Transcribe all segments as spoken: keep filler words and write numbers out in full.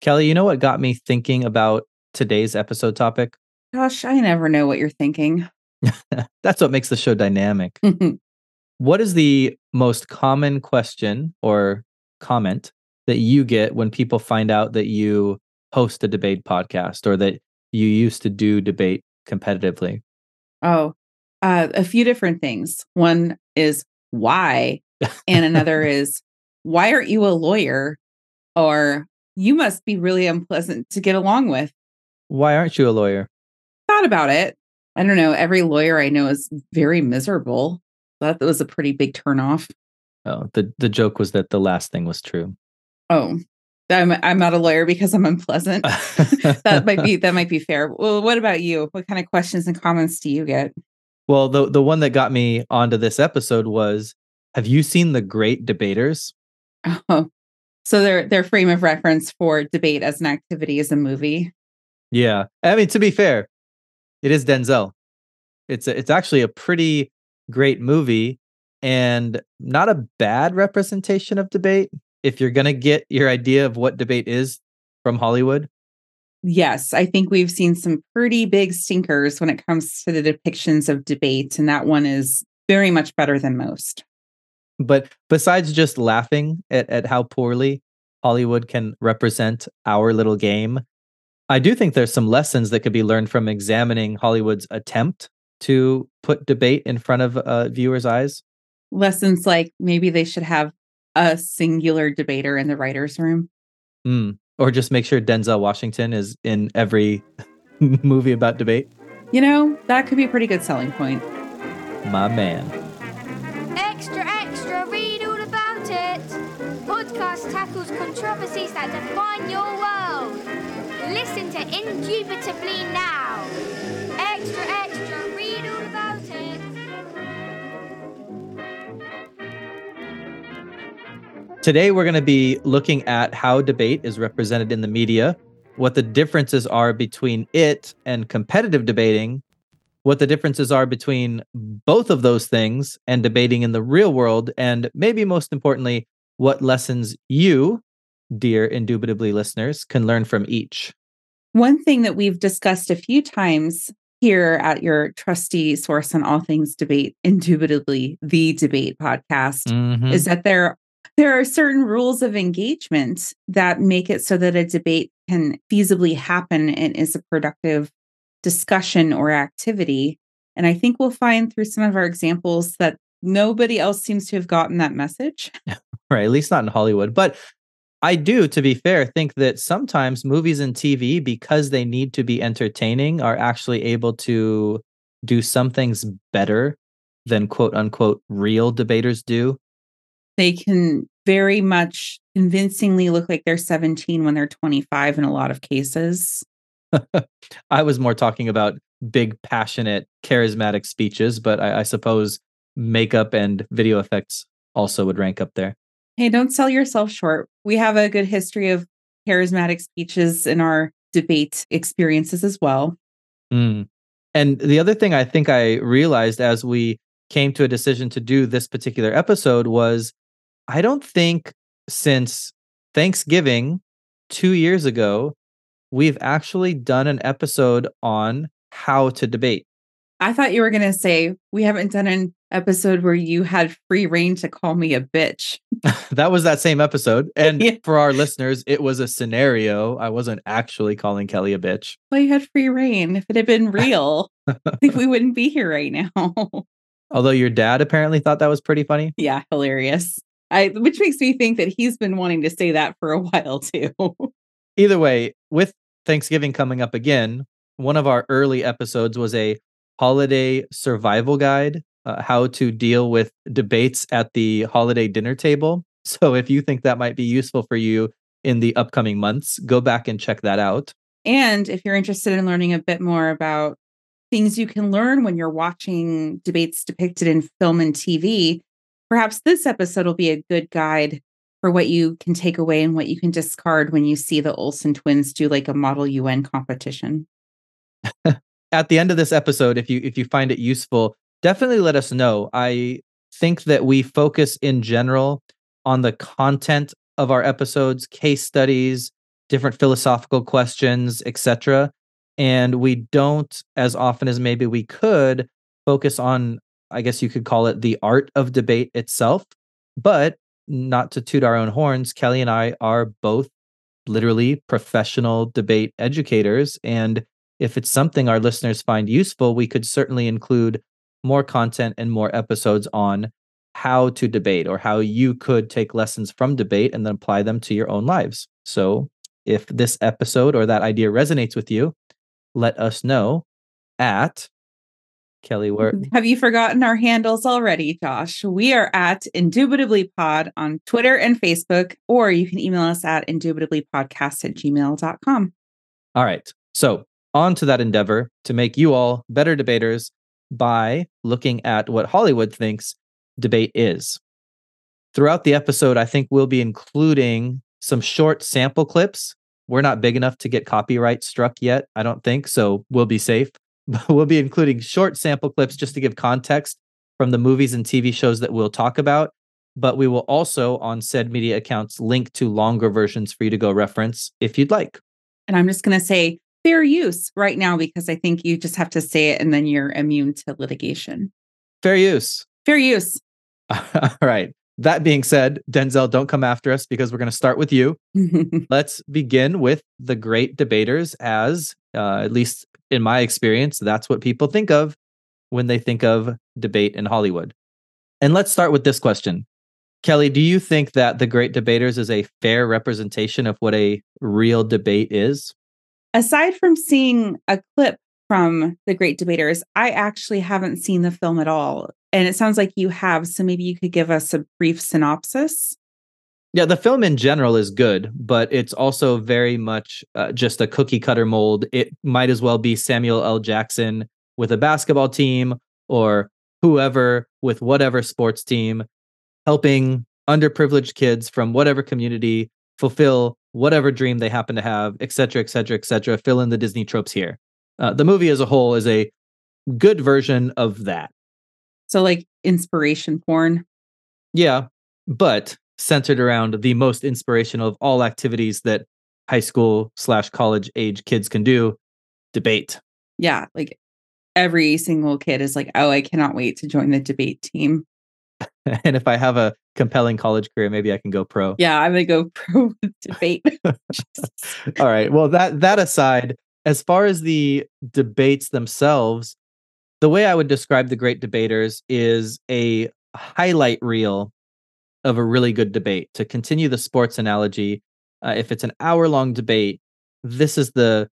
Kelly, you know what got me thinking about today's episode topic? Gosh, I never know what you're thinking. That's what makes the show dynamic. What is the most common question or comment that you get when people find out that you host a debate podcast or that you used to do debate competitively? Oh, uh, a few different things. One is why, and another is why aren't you a lawyer? Or you must be really unpleasant to get along with. Why aren't you a lawyer? Thought about it. I don't know. Every lawyer I know is very miserable. That was a pretty big turnoff. Oh, the, the joke was that the last thing was true. Oh, I'm I'm not a lawyer because I'm unpleasant. that might be that might be fair. Well, what about you? What kind of questions and comments do you get? Well, the the one that got me onto this episode was, have you seen The Great Debaters? Oh. So their their frame of reference for debate as an activity is a movie. Yeah. I mean, to be fair, it is Denzel. It's a, it's actually a pretty great movie and not a bad representation of debate if you're going to get your idea of what debate is from Hollywood. Yes. I think we've seen some pretty big stinkers when it comes to the depictions of debate, and that one is very much better than most. But besides just laughing at, at how poorly Hollywood can represent our little game, I do think there's some lessons that could be learned from examining Hollywood's attempt to put debate in front of uh, viewers' eyes. Lessons like maybe they should have a singular debater in the writer's room. Mm. Or just make sure Denzel Washington is in every movie about debate. You know, that could be a pretty good selling point. My man. Tackles controversies that define your world. Listen to Indubitably now. Extra, extra, read all about it. Today, we're going to be looking at how debate is represented in the media, what the differences are between it and competitive debating, what the differences are between both of those things and debating in the real world, and maybe most importantly, what lessons you, dear Indubitably listeners, can learn from each. One thing that we've discussed a few times here at your trusty source on all things debate, Indubitably, the debate podcast, mm-hmm. is that there, there are certain rules of engagement that make it so that a debate can feasibly happen and is a productive discussion or activity. And I think we'll find through some of our examples that nobody else seems to have gotten that message. Right, at least not in Hollywood. But I do, to be fair, think that sometimes movies and T V, because they need to be entertaining, are actually able to do some things better than quote unquote real debaters do. They can very much convincingly look like they're seventeen when they're twenty-five in a lot of cases. I was more talking about big, passionate, charismatic speeches, but I, I suppose makeup and video effects also would rank up there. Hey, don't sell yourself short. We have a good history of charismatic speeches in our debate experiences as well. Mm. And the other thing I think I realized as we came to a decision to do this particular episode was, I don't think since Thanksgiving two years ago, we've actually done an episode on how to debate. I thought you were going to say, we haven't done an episode where you had free reign to call me a bitch. That was that same episode. And yeah. For our listeners, it was a scenario. I wasn't actually calling Kelly a bitch. Well, you had free reign. If it had been real, I think we wouldn't be here right now. Although your dad apparently thought that was pretty funny. Yeah, hilarious. I, which makes me think that he's been wanting to say that for a while too. Either way, with Thanksgiving coming up again, one of our early episodes was a holiday survival guide, uh, how to deal with debates at the holiday dinner table. So if you think that might be useful for you in the upcoming months, go back and check that out. And if you're interested in learning a bit more about things you can learn when you're watching debates depicted in film and T V, perhaps this episode will be a good guide for what you can take away and what you can discard when you see the Olsen twins do like a Model U N competition. At the end of this episode, if you if you find it useful, definitely let us know. I think that we focus in general on the content of our episodes, case studies, different philosophical questions, et cetera. And we don't, as often as maybe we could, focus on, I guess you could call it, the art of debate itself. But not to toot our own horns, Kelly and I are both literally professional debate educators. And if it's something our listeners find useful, we could certainly include more content and more episodes on how to debate or how you could take lessons from debate and then apply them to your own lives. So if this episode or that idea resonates with you, let us know at Kelly. Where have you forgotten our handles already, Josh? We are at Indubitably Pod on Twitter and Facebook, or you can email us at indubitablypodcast at gmail dot com. All right. So on to that endeavor to make you all better debaters by looking at what Hollywood thinks debate is. Throughout the episode, I think we'll be including some short sample clips. We're not big enough to get copyright struck yet, I don't think, so we'll be safe. But we'll be including short sample clips just to give context from the movies and T V shows that we'll talk about. But we will also, on said media accounts, link to longer versions for you to go reference if you'd like. And I'm just going to say fair use right now, because I think you just have to say it and then you're immune to litigation. Fair use. Fair use. All right. That being said, Denzel, don't come after us because we're going to start with you. Let's begin with The Great Debaters as, uh, at least in my experience, that's what people think of when they think of debate in Hollywood. And let's start with this question. Kelly, do you think that The Great Debaters is a fair representation of what a real debate is? Aside from seeing a clip from The Great Debaters, I actually haven't seen the film at all. And it sounds like you have, so maybe you could give us a brief synopsis. Yeah, the film in general is good, but it's also very much uh, just a cookie cutter mold. It might as well be Samuel L. Jackson with a basketball team or whoever with whatever sports team helping underprivileged kids from whatever community fulfill whatever dream they happen to have, et cetera, et cetera, et cetera. Fill in the Disney tropes here. Uh, the movie as a whole is a good version of that. So like inspiration porn. Yeah, but centered around the most inspirational of all activities that high school slash college age kids can do, debate. Yeah, like every single kid is like, oh, I cannot wait to join the debate team. And if I have a compelling college career, maybe I can go pro. Yeah, I'm going to go pro with debate. All right. Well, that that aside, as far as the debates themselves, the way I would describe The Great Debaters is a highlight reel of a really good debate. To continue the sports analogy, uh, if it's an hour-long debate, this is the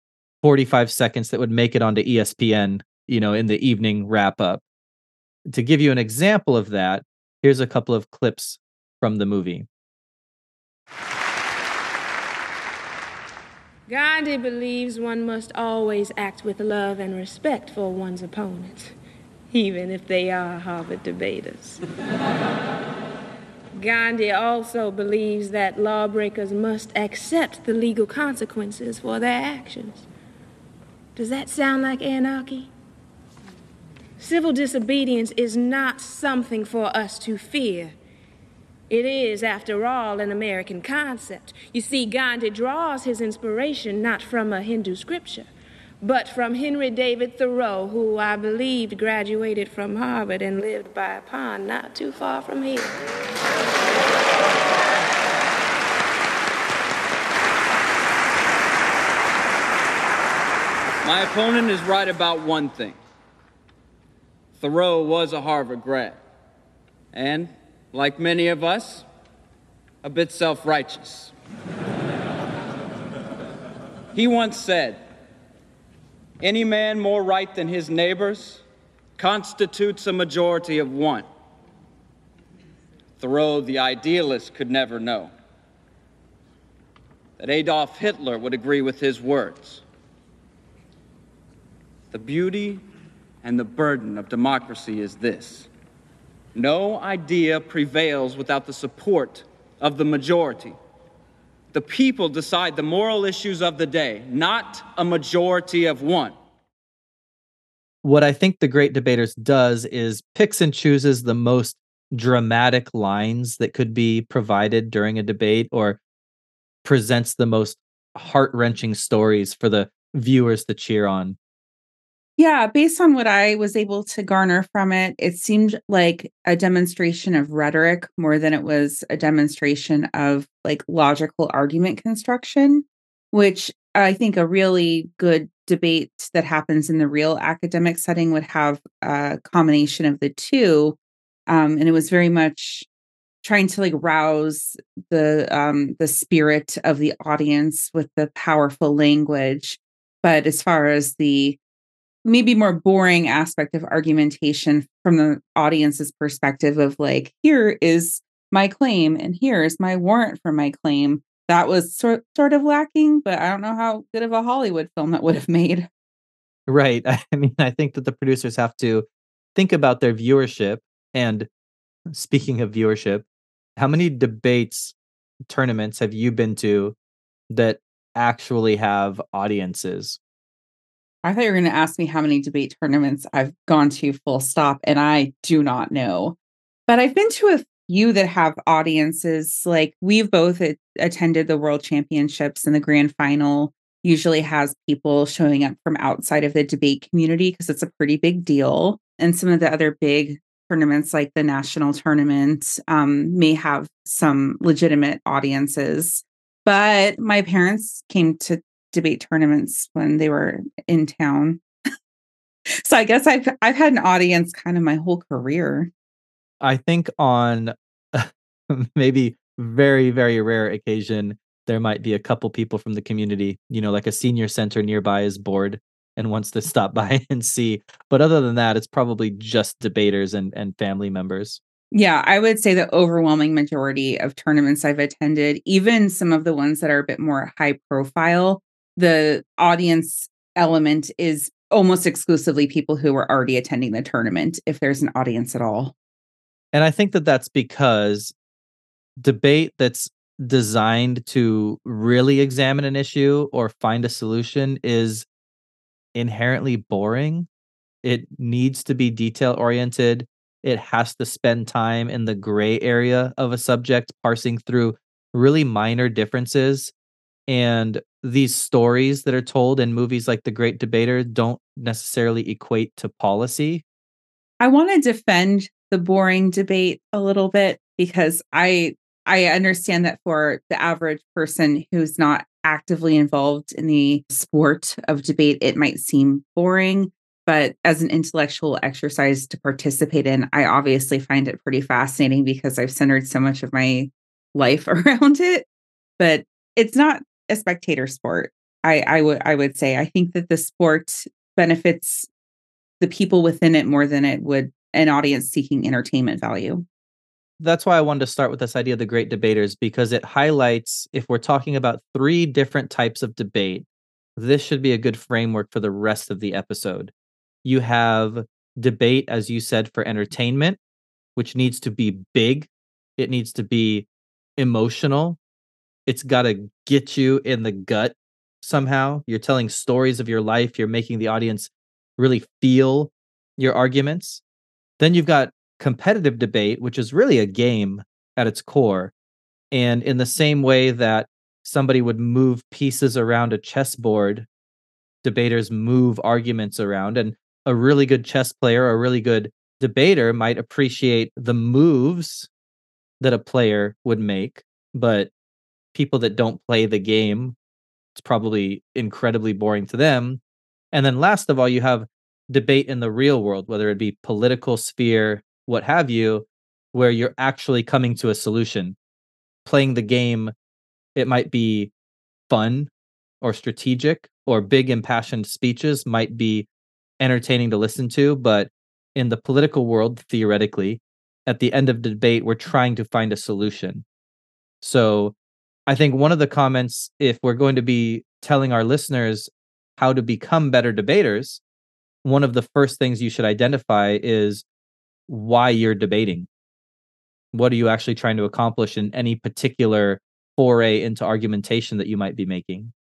forty-five seconds that would make it onto E S P N, you know, in the evening wrap-up. To give you an example of that, here's a couple of clips from the movie. Gandhi believes one must always act with love and respect for one's opponents, even if they are Harvard debaters. Gandhi also believes that lawbreakers must accept the legal consequences for their actions. Does that sound like anarchy? Civil disobedience is not something for us to fear. It is, after all, an American concept. You see, Gandhi draws his inspiration not from a Hindu scripture, but from Henry David Thoreau, who I believe graduated from Harvard and lived by a pond not too far from here. My opponent is right about one thing. Thoreau was a Harvard grad, and, like many of us, a bit self-righteous. He once said, any man more right than his neighbors constitutes a majority of one. Thoreau, the idealist, could never know that Adolf Hitler would agree with his words. The beauty and the burden of democracy is this. No idea prevails without the support of the majority. The people decide the moral issues of the day, not a majority of one. What I think The Great Debaters does is picks and chooses the most dramatic lines that could be provided during a debate or presents the most heart-wrenching stories for the viewers to cheer on? Yeah, based on what I was able to garner from it, it seemed like a demonstration of rhetoric more than it was a demonstration of like logical argument construction, which I think a really good debate that happens in the real academic setting would have a combination of the two. Um, and it was very much trying to like rouse the um, the spirit of the audience with the powerful language. But as far as the maybe more boring aspect of argumentation from the audience's perspective of like, here is my claim and here is my warrant for my claim. That was sort sort of lacking, but I don't know how good of a Hollywood film that would have made. Right. I mean, I think that the producers have to think about their viewership. And speaking of viewership, how many debates tournaments have you been to that actually have audiences? I thought you were going to ask me how many debate tournaments I've gone to full stop, and I do not know. But I've been to a few that have audiences. Like we've both a- attended the World Championships, and the grand final usually has people showing up from outside of the debate community because it's a pretty big deal. And some of the other big tournaments like the national tournament um, may have some legitimate audiences. But my parents came to debate tournaments when they were in town. So I guess I've I've had an audience kind of my whole career. I think on uh, maybe very, very rare occasion, there might be a couple people from the community, you know, like a senior center nearby is bored and wants to stop by and see. But other than that, it's probably just debaters and, and family members. Yeah, I would say the overwhelming majority of tournaments I've attended, even some of the ones that are a bit more high profile, the audience element is almost exclusively people who were already attending the tournament, if there's an audience at all. And I think that that's because debate that's designed to really examine an issue or find a solution is inherently boring. It needs to be detail-oriented. It has to spend time in the gray area of a subject, parsing through really minor differences. And these stories that are told in movies like The Great Debater don't necessarily equate to policy. I want to defend the boring debate a little bit because I I understand that for the average person who's not actively involved in the sport of debate, it might seem boring. But as an intellectual exercise to participate in, I obviously find it pretty fascinating because I've centered so much of my life around it. But it's not a spectator sport, I, I would I would say. I think that the sport benefits the people within it more than it would an audience seeking entertainment value. That's why I wanted to start with this idea of the great debaters, because it highlights, if we're talking about three different types of debate, this should be a good framework for the rest of the episode. You have debate, as you said, for entertainment, which needs to be big. It needs to be emotional. It's got to get you in the gut somehow. You're telling stories of your life. You're making the audience really feel your arguments. Then you've got competitive debate, which is really a game at its core. And in the same way that somebody would move pieces around a chessboard, debaters move arguments around. And a really good chess player, a really good debater might appreciate the moves that a player would make, but people that don't play the game, it's probably incredibly boring to them. And then last of all, you have debate in the real world, whether it be political sphere, what have you, where you're actually coming to a solution. Playing the game, it might be fun or strategic, or big impassioned speeches might be entertaining to listen to. But in the political world, theoretically, at the end of the debate, we're trying to find a solution. So I think one of the comments, if we're going to be telling our listeners how to become better debaters, one of the first things you should identify is why you're debating. What are you actually trying to accomplish in any particular foray into argumentation that you might be making?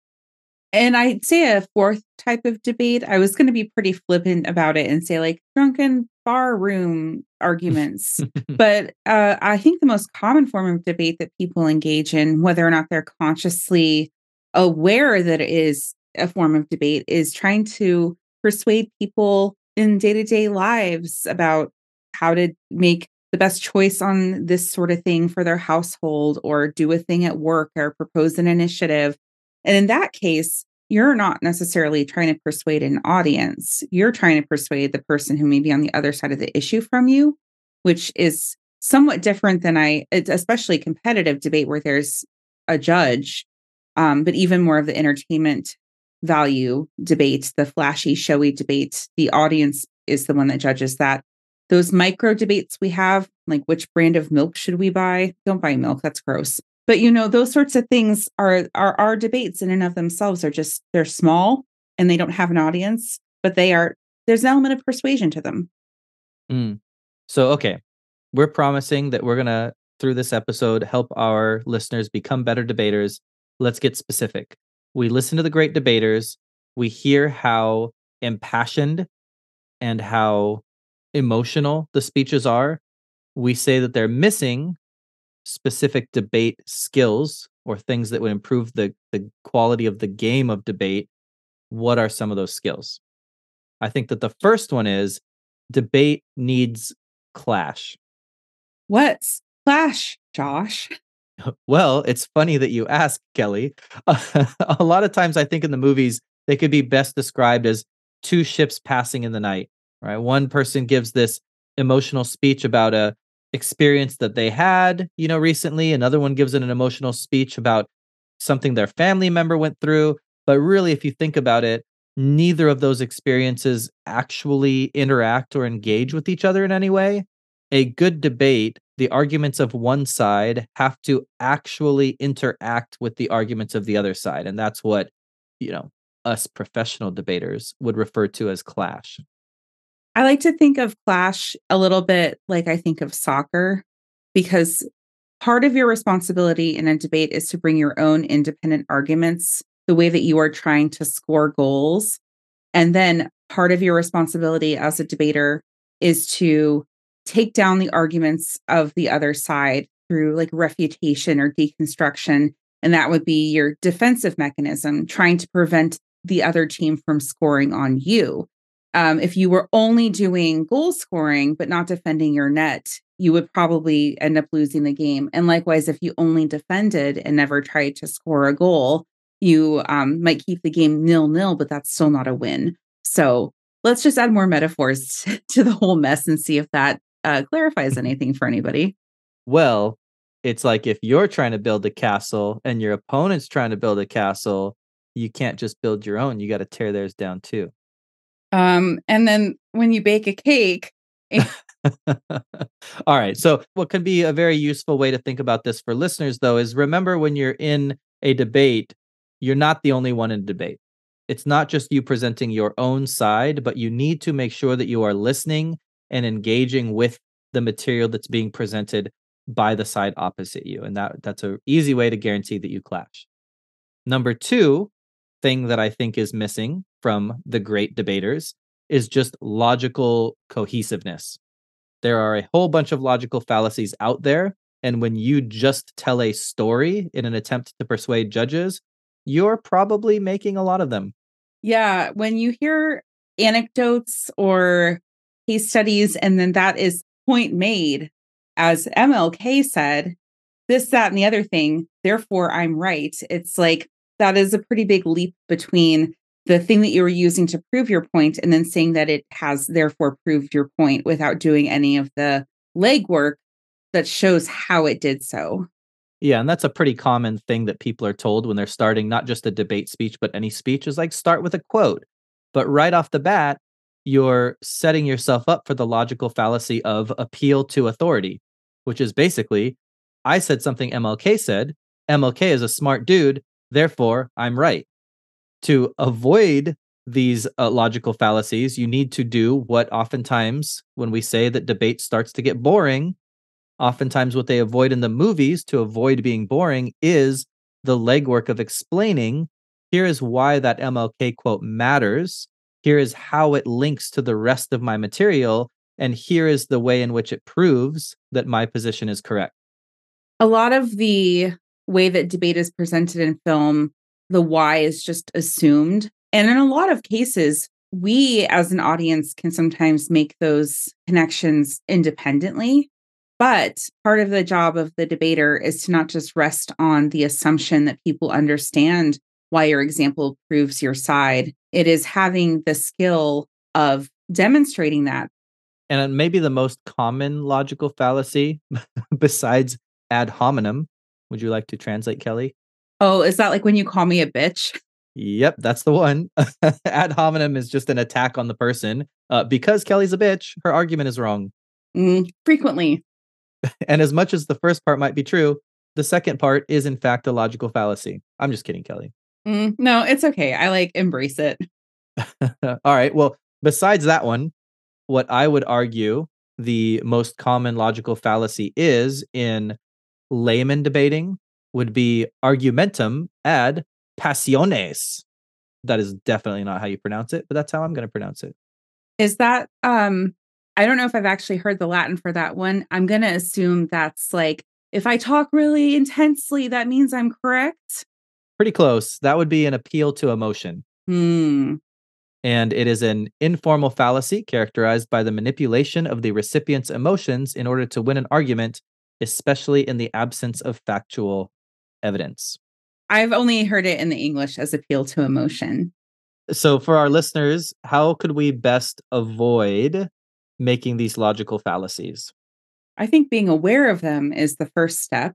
And I'd say a fourth type of debate, I was going to be pretty flippant about it and say like drunken bar room arguments. But uh, I think the most common form of debate that people engage in, whether or not they're consciously aware that it is a form of debate, is trying to persuade people in day-to-day lives about how to make the best choice on this sort of thing for their household, or do a thing at work, or propose an initiative. And in that case, you're not necessarily trying to persuade an audience. You're trying to persuade the person who may be on the other side of the issue from you, which is somewhat different than I, especially competitive debate where there's a judge, um, but even more of the entertainment value debate, the flashy, showy debate. The audience is the one that judges that. Those micro debates we have, like which brand of milk should we buy? Don't buy milk. That's gross. But, you know, those sorts of things are, are our debates in and of themselves are just, they're small and they don't have an audience, but they are, there's an element of persuasion to them. Mm. So, okay, we're promising that we're going to, through this episode, help our listeners become better debaters. Let's get specific. We listen to the great debaters. We hear how impassioned and how emotional the speeches are. We say that they're missing specific debate skills or things that would improve the, the quality of the game of debate. What are some of those skills? I think that the first one is debate needs clash. What's clash, Josh? Well, it's funny that you ask, Kelly. A lot of times I think in the movies, they could be best described as two ships passing in the night, right? One person gives this emotional speech about a experience that they had, you know, recently. Another one gives it an emotional speech about something their family member went through. But really, if you think about it, neither of those experiences actually interact or engage with each other in any way. A good debate, the arguments of one side have to actually interact with the arguments of the other side. And that's what, you know, us professional debaters would refer to as clash. I like to think of clash a little bit like I think of soccer, because part of your responsibility in a debate is to bring your own independent arguments, the way that you are trying to score goals. And then part of your responsibility as a debater is to take down the arguments of the other side through like refutation or deconstruction. And that would be your defensive mechanism, trying to prevent the other team from scoring on you. Um, if you were only doing goal scoring, but not defending your net, you would probably end up losing the game. And likewise, if you only defended and never tried to score a goal, you um, might keep the game nil-nil, but that's still not a win. So let's just add more metaphors to the whole mess and see if that uh, clarifies anything for anybody. Well, it's like if you're trying to build a castle and your opponent's trying to build a castle, you can't just build your own. You got to tear theirs down too. Um, and then when you bake a cake. It- All right. So what could be a very useful way to think about this for listeners, though, is remember when you're in a debate, you're not the only one in debate. It's not just you presenting your own side, but you need to make sure that you are listening and engaging with the material that's being presented by the side opposite you. And that that's an easy way to guarantee that you clash. Number two thing that I think is missing from the great debaters is just logical cohesiveness. There are a whole bunch of logical fallacies out there. And when you just tell a story in an attempt to persuade judges, you're probably making a lot of them. Yeah. When you hear anecdotes or case studies, and then that is point made, as M L K said, this, that, and the other thing, therefore I'm right. It's like, that is a pretty big leap between the thing that you were using to prove your point and then saying that it has therefore proved your point without doing any of the legwork that shows how it did so. Yeah, and that's a pretty common thing that people are told when they're starting not just a debate speech, but any speech, is like, start with a quote. But right off the bat, you're setting yourself up for the logical fallacy of appeal to authority, which is basically, I said something M L K said, M L K is a smart dude, therefore I'm right. To avoid these uh, logical fallacies, you need to do what oftentimes when we say that debate starts to get boring, oftentimes what they avoid in the movies to avoid being boring is the legwork of explaining, here is why that M L K quote matters, here is how it links to the rest of my material, and here is the way in which it proves that my position is correct. A lot of the way that debate is presented in film the why is just assumed. And in a lot of cases, we as an audience can sometimes make those connections independently. But part of the job of the debater is to not just rest on the assumption that people understand why your example proves your side. It is having the skill of demonstrating that. And maybe the most common logical fallacy besides ad hominem, would you like to translate, Kelly? Oh, is that like when you call me a bitch? Yep, that's the one. Ad hominem is just an attack on the person. Uh, because Kelly's a bitch, her argument is wrong. Mm, frequently. And as much as the first part might be true, the second part is, in fact, a logical fallacy. I'm just kidding, Kelly. Mm, no, it's okay. I like embrace it. All right. Well, besides that one, what I would argue the most common logical fallacy is in layman debating would be argumentum ad passiones. That is definitely not how you pronounce it, but that's how I'm going to pronounce it. Is that... um? I don't know if I've actually heard the Latin for that one. I'm going to assume that's like, if I talk really intensely, that means I'm correct. Pretty close. That would be an appeal to emotion. Mm. And it is an informal fallacy characterized by the manipulation of the recipient's emotions in order to win an argument, especially in the absence of factual evidence. I've only heard it in the English as appeal to emotion. So for our listeners, how could we best avoid making these logical fallacies? I think being aware of them is the first step.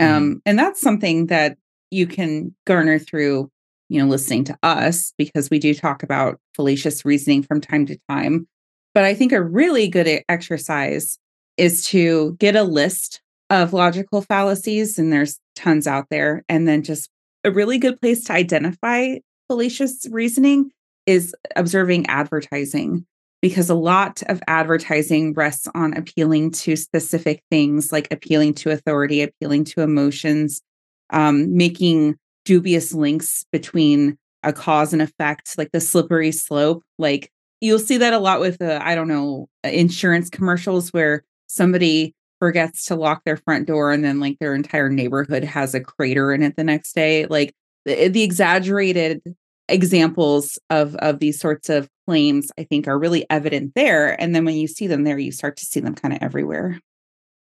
Um, mm. And that's something that you can garner through, you know, listening to us, because we do talk about fallacious reasoning from time to time. But I think a really good exercise is to get a list of logical fallacies, and there's tons out there. And then just a really good place to identify fallacious reasoning is observing advertising. Because a lot of advertising rests on appealing to specific things, like appealing to authority, appealing to emotions, um, making dubious links between a cause and effect, like the slippery slope. Like you'll see that a lot with, uh, I don't know, insurance commercials where somebody forgets to lock their front door and then like their entire neighborhood has a crater in it the next day. Like the, the exaggerated examples of, of these sorts of claims, I think, are really evident there. And then when you see them there, you start to see them kind of everywhere.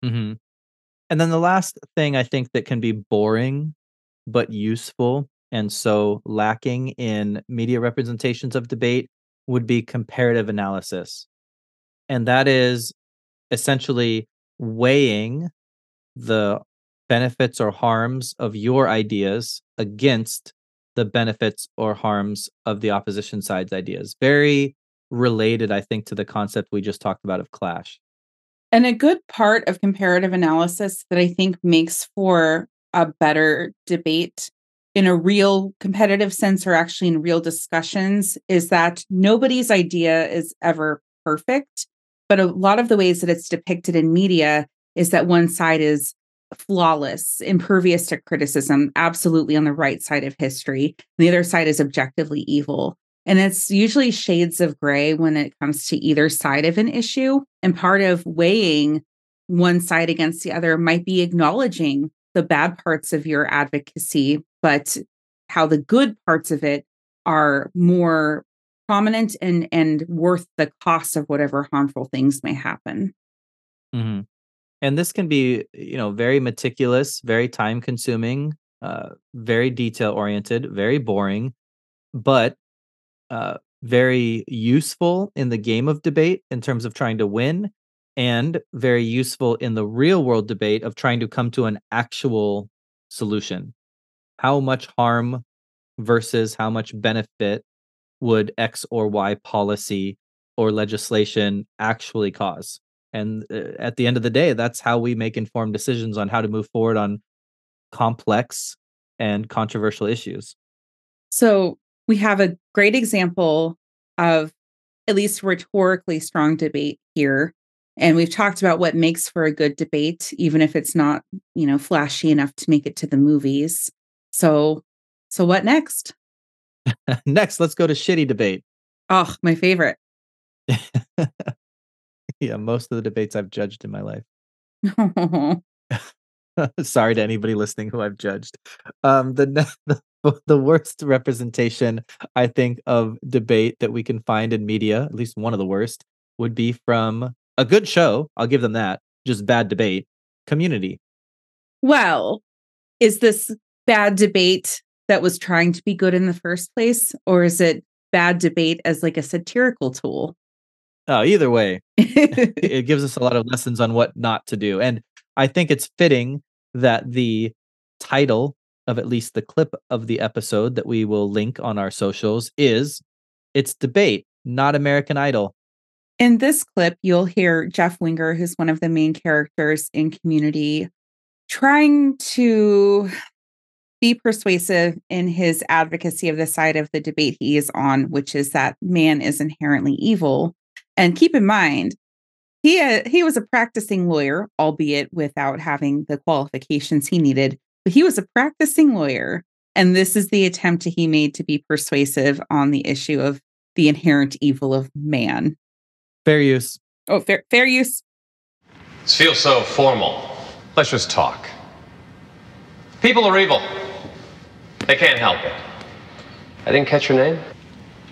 Mm-hmm. And then the last thing I think that can be boring, but useful, and so lacking in media representations of debate would be comparative analysis. And that is essentially weighing the benefits or harms of your ideas against the benefits or harms of the opposition side's ideas. Very related, I think, to the concept we just talked about of clash. And a good part of comparative analysis that I think makes for a better debate in a real competitive sense, or actually in real discussions, is that nobody's idea is ever perfect. But a lot of the ways that it's depicted in media is that one side is flawless, impervious to criticism, absolutely on the right side of history. The other side is objectively evil. And it's usually shades of gray when it comes to either side of an issue. And part of weighing one side against the other might be acknowledging the bad parts of your advocacy, but how the good parts of it are more prominent and, and worth the cost of whatever harmful things may happen. Mm-hmm. And this can be, you know, very meticulous, very time-consuming, uh, very detail-oriented, very boring, but uh, very useful in the game of debate in terms of trying to win, and very useful in the real-world debate of trying to come to an actual solution. How much harm versus how much benefit would X or Y policy or legislation actually cause? And at the end of the day, that's how we make informed decisions on how to move forward on complex and controversial issues. So we have a great example of at least rhetorically strong debate here. And we've talked about what makes for a good debate, even if it's not, you know, flashy enough to make it to the movies. So, so what next? Next, let's go to shitty debate. Oh, my favorite. Yeah, most of the debates I've judged in my life. Sorry to anybody listening who I've judged. Um, the, the the worst representation, I think, of debate that we can find in media, at least one of the worst, would be from a good show. I'll give them that. Just bad debate. Community. Well, is this bad debate that was trying to be good in the first place? Or is it bad debate as like a satirical tool? Oh, either way, it gives us a lot of lessons on what not to do. And I think it's fitting that the title of at least the clip of the episode that we will link on our socials is It's Debate, Not American Idol. In this clip, you'll hear Jeff Winger, who's one of the main characters in Community, trying to be persuasive in his advocacy of the side of the debate he is on, which is that man is inherently evil. And keep in mind, He uh, he was a practicing lawyer, albeit without having the qualifications he needed, but he was a practicing lawyer. And this is the attempt he made to be persuasive on the issue of the inherent evil of man. Fair use. Oh, fair, fair use. This feels so formal. Let's just talk. People are evil. They can't help it. I didn't catch your name.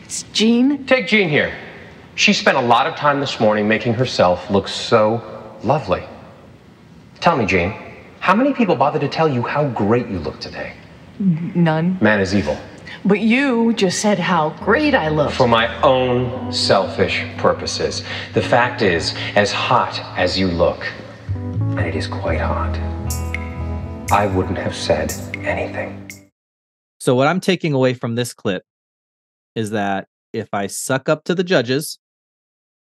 It's Jean. Take Jean here. She spent a lot of time this morning making herself look so lovely. Tell me, Jean, how many people bothered to tell you how great you look today? None. Man is evil. But you just said how great I look. For my own selfish purposes. The fact is, as hot as you look, and it is quite hot, I wouldn't have said anything. So what I'm taking away from this clip is that if I suck up to the judges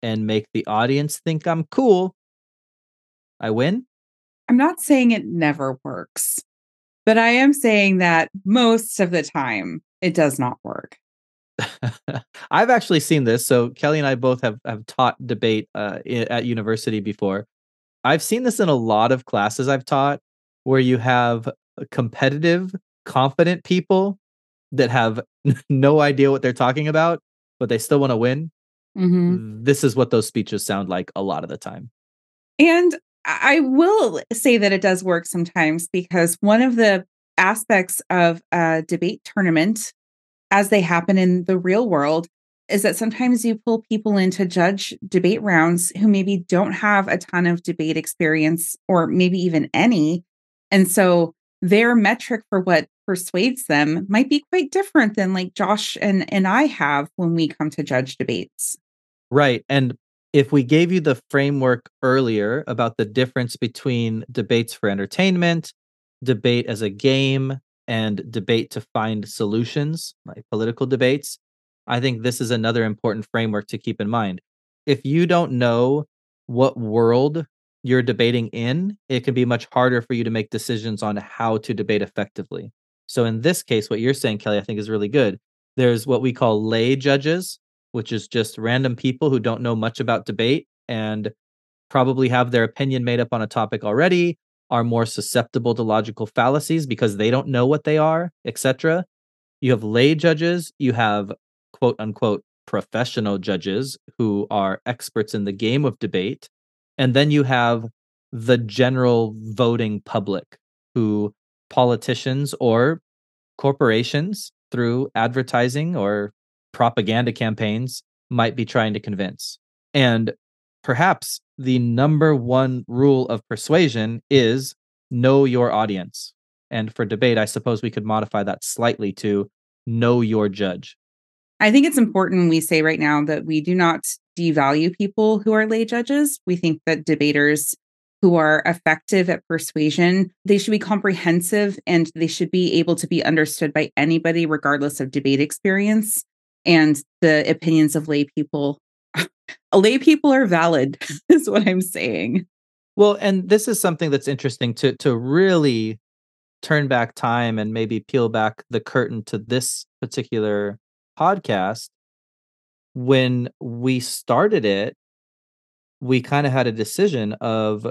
and make the audience think I'm cool, I win. I'm not saying it never works, but I am saying that most of the time it does not work. I've actually seen this. So Kelly and I both have, have taught debate uh, at university before. I've seen this in a lot of classes I've taught where you have competitive, confident people that have no idea what they're talking about, but they still want to win. Mm-hmm. This is what those speeches sound like a lot of the time. And I will say that it does work sometimes, because one of the aspects of a debate tournament, as they happen in the real world, is that sometimes you pull people in to judge debate rounds who maybe don't have a ton of debate experience, or maybe even any. And so their metric for what persuades them might be quite different than like Josh and, and I have when we come to judge debates. Right. And if we gave you the framework earlier about the difference between debates for entertainment, debate as a game, and debate to find solutions, like political debates, I think this is another important framework to keep in mind. If you don't know what world you're debating in, it can be much harder for you to make decisions on how to debate effectively. So in this case, what you're saying, Kelly, I think is really good. There's what we call lay judges, which is just random people who don't know much about debate and probably have their opinion made up on a topic already, are more susceptible to logical fallacies because they don't know what they are, et cetera. You have lay judges, you have quote unquote professional judges who are experts in the game of debate. And then you have the general voting public, who politicians or corporations through advertising or propaganda campaigns might be trying to convince. And perhaps the number one rule of persuasion is know your audience. And for debate, I suppose we could modify that slightly to know your judge. I think it's important we say right now that we do not devalue people who are lay judges. We think that debaters who are effective at persuasion, they should be comprehensive and they should be able to be understood by anybody, regardless of debate experience and the opinions of lay people. Lay people are valid, is what I'm saying. Well, and this is something that's interesting to, to really turn back time and maybe peel back the curtain to this particular podcast. When we started it, we kind of had a decision of,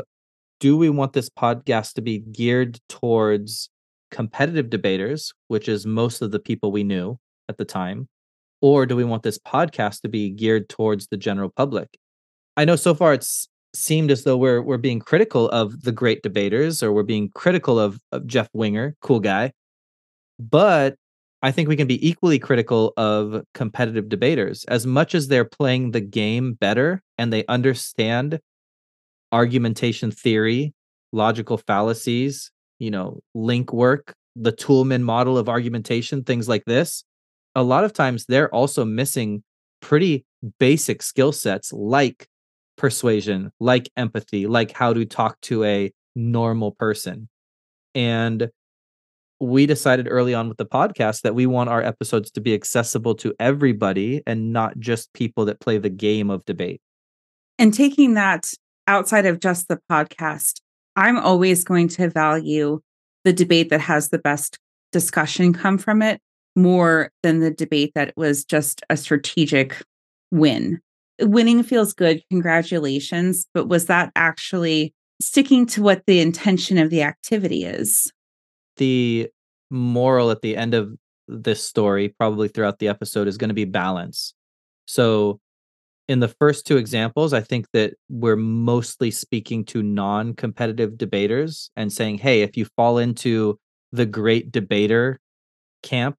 do we want this podcast to be geared towards competitive debaters, which is most of the people we knew at the time, or do we want this podcast to be geared towards the general public? I know so far it's seemed as though we're we're being critical of the great debaters, or we're being critical of, of Jeff Winger, cool guy. But I think we can be equally critical of competitive debaters. As much as they're playing the game better and they understand argumentation theory, logical fallacies, you know, link work, the Toolman model of argumentation, things like this, a lot of times they're also missing pretty basic skill sets like persuasion, like empathy, like how to talk to a normal person. And we decided early on with the podcast that we want our episodes to be accessible to everybody and not just people that play the game of debate. And taking that outside of just the podcast, I'm always going to value the debate that has the best discussion come from it more than the debate that was just a strategic win. Winning feels good, congratulations, but was that actually sticking to what the intention of the activity is? The moral at the end of this story, probably throughout the episode, is going to be balance. So in the first two examples, I think that we're mostly speaking to non-competitive debaters and saying, hey, if you fall into the great debater camp,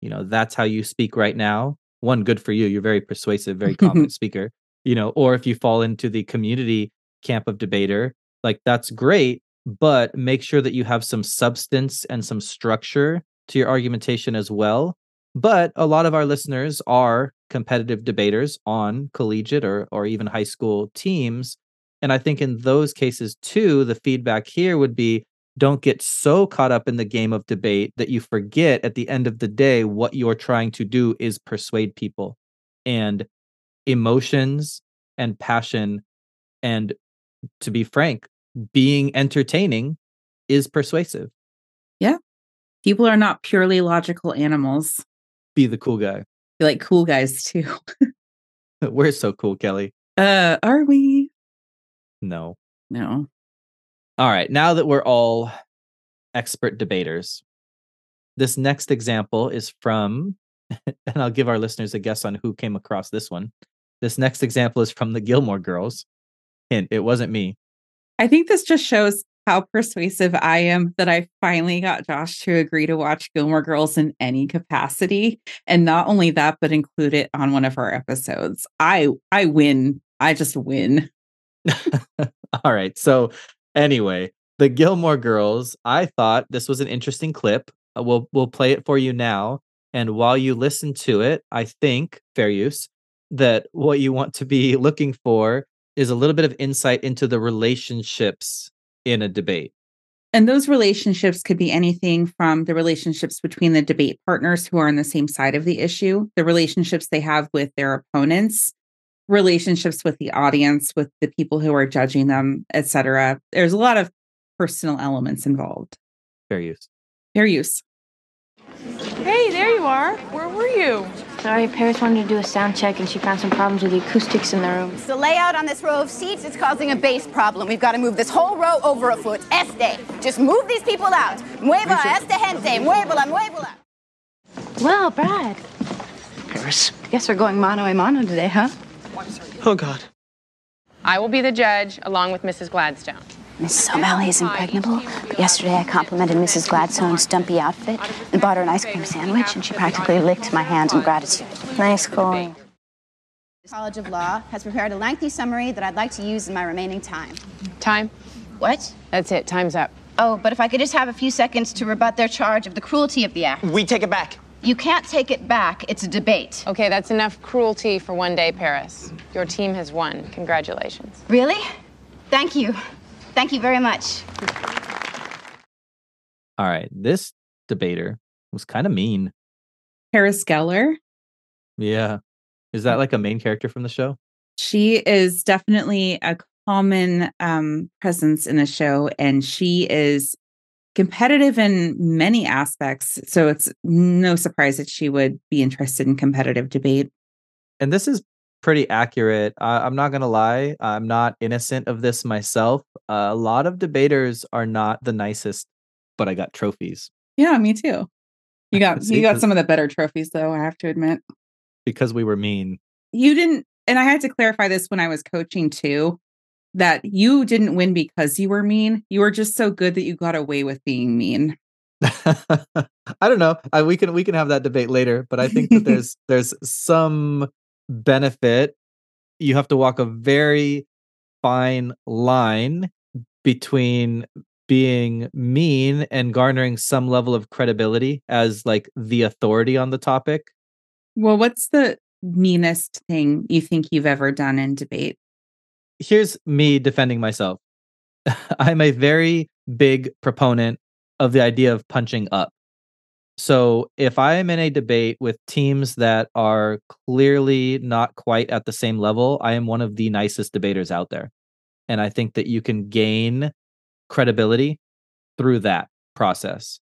you know, that's how you speak right now. One, good for you. You're very persuasive, very confident speaker, you know, or if you fall into the community camp of debater, like that's great, but make sure that you have some substance and some structure to your argumentation as well. But a lot of our listeners are competitive debaters on collegiate or, or even high school teams. And I think in those cases too, the feedback here would be, don't get so caught up in the game of debate that you forget at the end of the day, what you're trying to do is persuade people, and emotions and passion. And to be frank, being entertaining is persuasive. Yeah. People are not purely logical animals. Be the cool guy. Be like cool guys too. We're so cool, Kelly. Uh, are we? No. No. All right, now that we're all expert debaters, this next example is from, and I'll give our listeners a guess on who came across this one. This next example is from the Gilmore Girls. Hint, it wasn't me. I think this just shows how persuasive I am that I finally got Josh to agree to watch Gilmore Girls in any capacity. And not only that, but include it on one of our episodes. I I win. I just win. All right, so... anyway, the Gilmore Girls, I thought this was an interesting clip. We'll we'll play it for you now. And while you listen to it, I think, fair use, that what you want to be looking for is a little bit of insight into the relationships in a debate. And those relationships could be anything from the relationships between the debate partners who are on the same side of the issue, the relationships they have with their opponents, relationships with the audience, with the people who are judging them, et cetera. There's a lot of personal elements involved. Fair use. Fair use. Hey, there you are. Where were you? Sorry, Paris wanted to do a sound check and she found some problems with the acoustics in the room. The layout on this row of seats is causing a bass problem. We've got to move this whole row over a foot. Este. Just move these people out. Mueva, este gente. Muevela, muevela. Well, Brad. Paris. I guess we're going mano a mano today, huh? Oh, God. I will be the judge, along with Missus Gladstone. Missus O'Malley is impregnable, but yesterday I complimented Missus Gladstone's dumpy outfit and bought her an ice cream sandwich, and she practically licked my hand in gratitude. Nice going. The College of Law has prepared a lengthy summary that I'd like to use in my remaining time. Time? What? That's it. Time's up. Oh, but if I could just have a few seconds to rebut their charge of the cruelty of the act. We take it back. You can't take it back. It's a debate. Okay, that's enough cruelty for one day, Paris. Your team has won. Congratulations. Really? Thank you. Thank you very much. All right, this debater was kind of mean. Harris Geller? Yeah. Is that like a main character from the show? She is definitely a common um, presence in the show, and she is competitive in many aspects, so it's no surprise that she would be interested in competitive debate. And this is pretty accurate. Uh, I'm not going to lie. I'm not innocent of this myself. Uh, a lot of debaters are not the nicest, but I got trophies. Yeah, me too. You got See, you got some of the better trophies, though, I have to admit. Because we were mean. You didn't, and I had to clarify this when I was coaching, too. that you didn't win because you were mean. You were just so good that you got away with being mean. I don't know. I, we can we can have that debate later, but I think that there's there's some benefit. You have to walk a very fine line between being mean and garnering some level of credibility as like the authority on the topic. Well, what's the meanest thing you think you've ever done in debate? Here's me defending myself. I'm a very big proponent of the idea of punching up. So if I'm in a debate with teams that are clearly not quite at the same level, I am one of the nicest debaters out there. And I think that you can gain credibility through that process.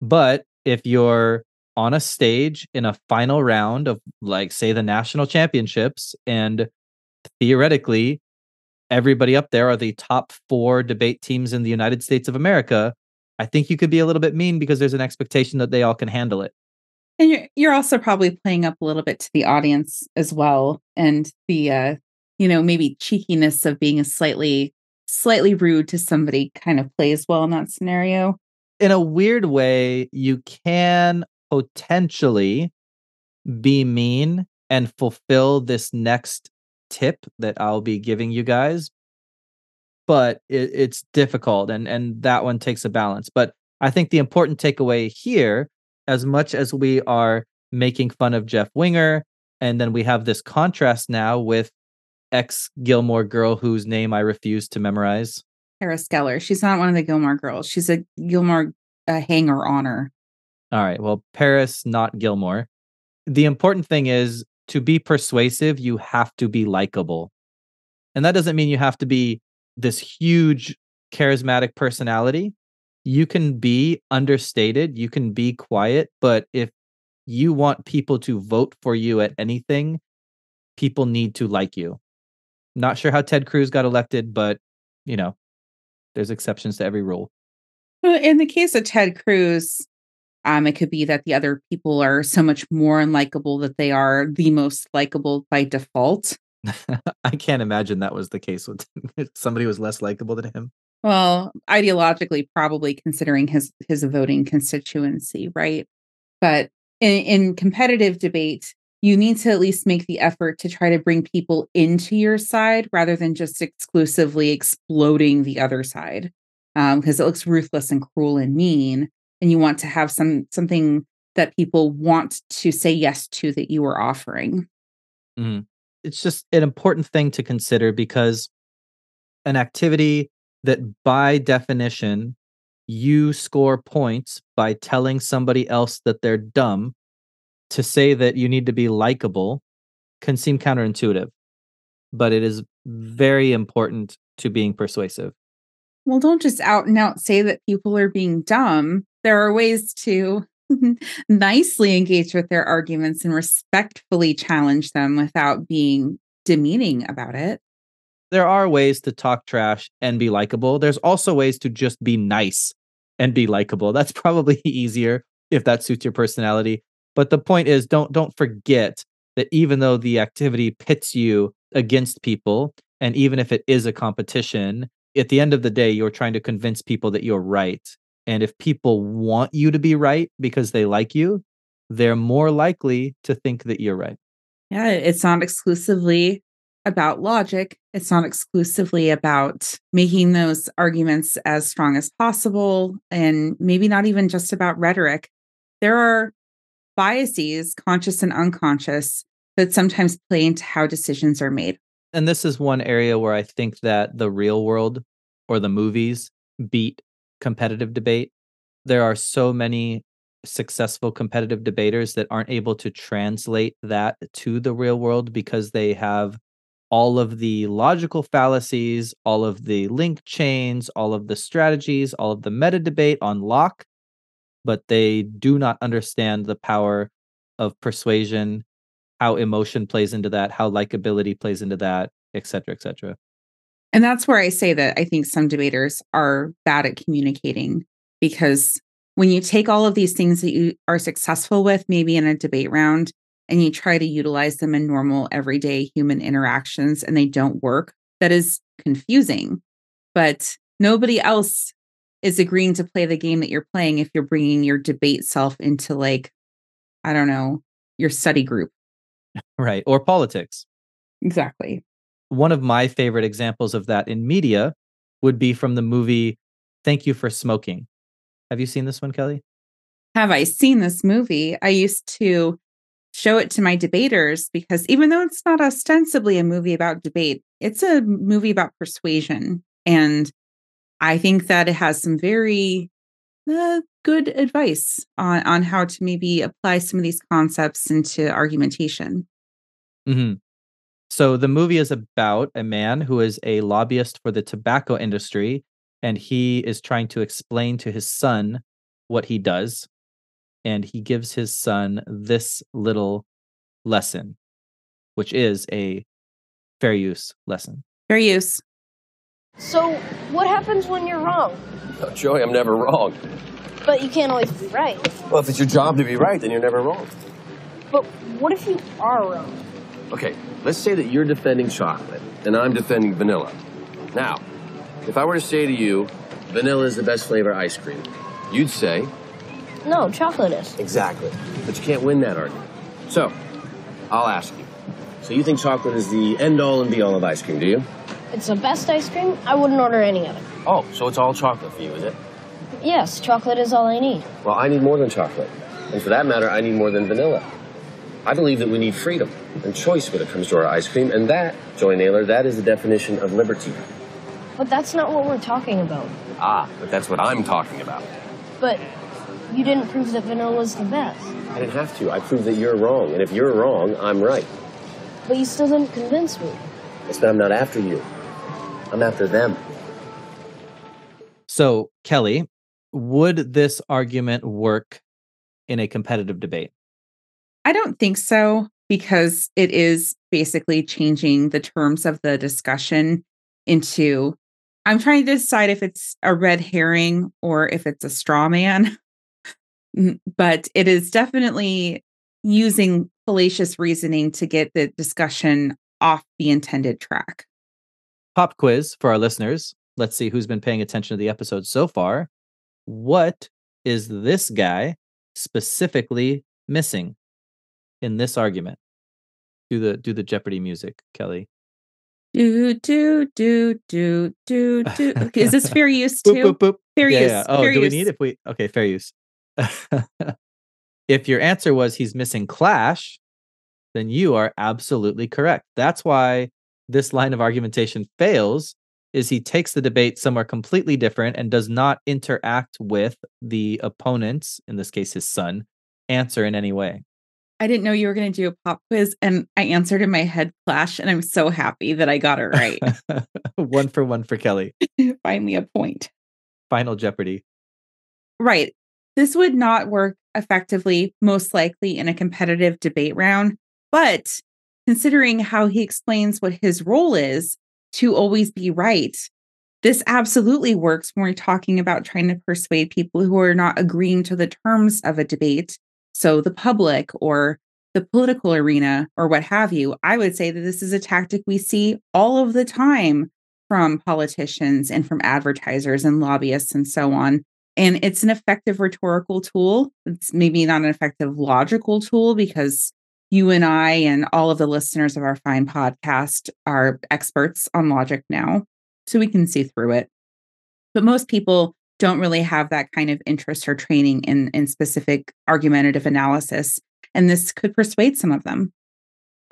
But if you're on a stage in a final round of, like, say, the national championships, and theoretically everybody up there are the top four debate teams in the United States of America, I think you could be a little bit mean because there's an expectation that they all can handle it. And you're, you're also probably playing up a little bit to the audience as well. And the, uh, you know, maybe cheekiness of being a slightly, slightly rude to somebody kind of plays well in that scenario. In a weird way, you can potentially be mean and fulfill this next tip that I'll be giving you guys. But it, it's difficult, and, and that one takes a balance. But I think the important takeaway here, as much as we are making fun of Jeff Winger, and then we have this contrast now with ex-Gilmore girl whose name I refuse to memorize. Harris Geller. She's not one of the Gilmore girls. She's a Gilmore uh, hanger-oner. All right. Well, Paris, not Gilmore. The important thing is, to be persuasive, you have to be likable. And that doesn't mean you have to be this huge charismatic personality. You can be understated, you can be quiet, but if you want people to vote for you at anything, people need to like you. Not sure how Ted Cruz got elected, but, you know, there's exceptions to every rule. In the case of Ted Cruz, um, it could be that the other people are so much more unlikable that they are the most likable by default. I can't imagine that was the case with somebody was less likable than him. Well, ideologically, probably, considering his his voting constituency, right? But in, in competitive debate, you need to at least make the effort to try to bring people into your side rather than just exclusively exploding the other side, because um, it looks ruthless and cruel and mean. And you want to have some something that people want to say yes to that you are offering. Mm-hmm. It's just an important thing to consider, because an activity that by definition you score points by telling somebody else that they're dumb, to say that you need to be likable can seem counterintuitive, but it is very important to being persuasive. Well, don't just out and out say that people are being dumb. There are ways to nicely engage with their arguments and respectfully challenge them without being demeaning about it. There are ways to talk trash and be likable. There's also ways to just be nice and be likable. That's probably easier if that suits your personality. But the point is, don't don't forget that even though the activity pits you against people, and even if it is a competition, at the end of the day, you're trying to convince people that you're right. And if people want you to be right because they like you, they're more likely to think that you're right. Yeah, it's not exclusively about logic. It's not exclusively about making those arguments as strong as possible, and maybe not even just about rhetoric. There are biases, conscious and unconscious, that sometimes play into how decisions are made. And this is one area where I think that the real world or the movies beat competitive debate. There are so many successful competitive debaters that aren't able to translate that to the real world because they have all of the logical fallacies, all of the link chains, all of the strategies, all of the meta debate on lock, but they do not understand the power of persuasion, how emotion plays into that, how likability plays into that, et cetera, et cetera. And that's where I say that I think some debaters are bad at communicating, because when you take all of these things that you are successful with, maybe in a debate round, and you try to utilize them in normal, everyday human interactions, and they don't work, that is confusing, but nobody else is agreeing to play the game that you're playing if you're bringing your debate self into, like, I don't know, your study group. Right. Or politics. Exactly. One of my favorite examples of that in media would be from the movie Thank You for Smoking. Have you seen this one, Kelly? Have I seen this movie? I used to show it to my debaters because even though it's not ostensibly a movie about debate, it's a movie about persuasion. And I think that it has some very uh, good advice on, on how to maybe apply some of these concepts into argumentation. Mm-hmm. So the movie is about a man who is a lobbyist for the tobacco industry, and he is trying to explain to his son what he does. And he gives his son this little lesson, which is a fair use lesson. Fair use. So what happens when you're wrong? Oh, Joey, I'm never wrong. But you can't always be right. Well, if it's your job to be right, then you're never wrong. But what if you are wrong? Okay, let's say that you're defending chocolate and I'm defending vanilla. Now, if I were to say to you, vanilla is the best flavor ice cream, you'd say... No, chocolate is. Exactly. But you can't win that argument. So, I'll ask you. So you think chocolate is the end-all and be-all of ice cream, do you? It's the best ice cream. I wouldn't order any other. Oh, so it's all chocolate for you, is it? Yes, chocolate is all I need. Well, I need more than chocolate. And for that matter, I need more than vanilla. I believe that we need freedom and choice when it comes to our ice cream. And that, Joey Naylor, that is the definition of liberty. But that's not what we're talking about. Ah, but that's what I'm talking about. But... you didn't prove that vanilla was the best. I didn't have to. I proved that you're wrong. And if you're wrong, I'm right. But you still didn't convince me. It's that I'm not after you. I'm after them. So, Kelly, would this argument work in a competitive debate? I don't think so, because it is basically changing the terms of the discussion into, I'm trying to decide if it's a red herring or if it's a straw man. But it is definitely using fallacious reasoning to get the discussion off the intended track. Pop quiz for our listeners. Let's see who's been paying attention to the episode so far. What is this guy specifically missing in this argument? Do the do the Jeopardy music, Kelly. Do, do, do, do, do, do. Okay, is this fair use too? Boop, boop, boop. Fair yeah, use. Yeah. Oh, fair do use. We need if we... Okay, fair use. If your answer was he's missing clash, then you are absolutely correct. That's why this line of argumentation fails, is he takes the debate somewhere completely different and does not interact with the opponent's, in this case his son, answer in any way. I didn't know you were going to do a pop quiz, and I answered in my head clash, and I'm so happy that I got it right. One for one for Kelly. Finally a point. Final Jeopardy. Right. This would not work effectively, most likely, in a competitive debate round. But considering how he explains what his role is to always be right, this absolutely works when we're talking about trying to persuade people who are not agreeing to the terms of a debate. So the public or the political arena or what have you. I would say that this is a tactic we see all of the time from politicians and from advertisers and lobbyists and so on. And it's an effective rhetorical tool. It's maybe not an effective logical tool, because you and I and all of the listeners of our fine podcast are experts on logic now, so we can see through it. But most people don't really have that kind of interest or training in, in specific argumentative analysis, and this could persuade some of them.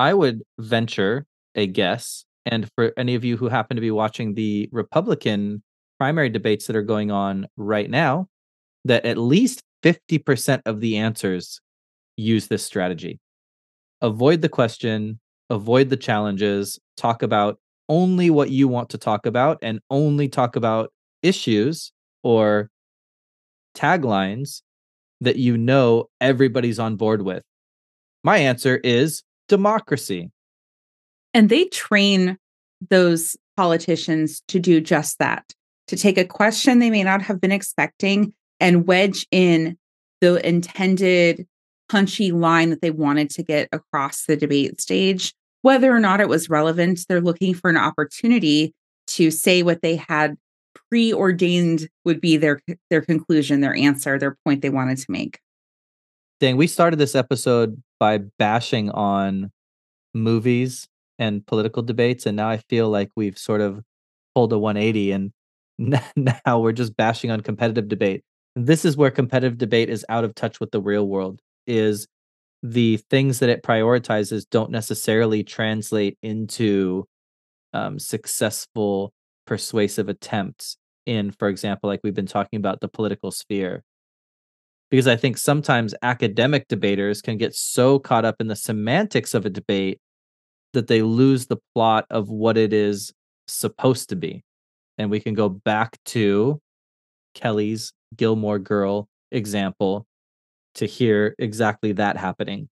I would venture a guess, and for any of you who happen to be watching the Republican primary debates that are going on right now, that at least fifty percent of the answers use this strategy. Avoid the question, avoid the challenges, talk about only what you want to talk about, and only talk about issues or taglines that you know everybody's on board with. My answer is democracy. And they train those politicians to do just that. To take a question they may not have been expecting and wedge in the intended punchy line that they wanted to get across the debate stage. Whether or not it was relevant, they're looking for an opportunity to say what they had preordained would be their their conclusion, their answer, their point they wanted to make. Dang, we started this episode by bashing on movies and political debates, and now I feel like we've sort of pulled a one eighty, and now we're just bashing on competitive debate. This is where competitive debate is out of touch with the real world, is the things that it prioritizes don't necessarily translate into um, successful, persuasive attempts in, for example, like we've been talking about, the political sphere. Because I think sometimes academic debaters can get so caught up in the semantics of a debate that they lose the plot of what it is supposed to be. And we can go back to Kelly's Gilmore Girl example to hear exactly that happening.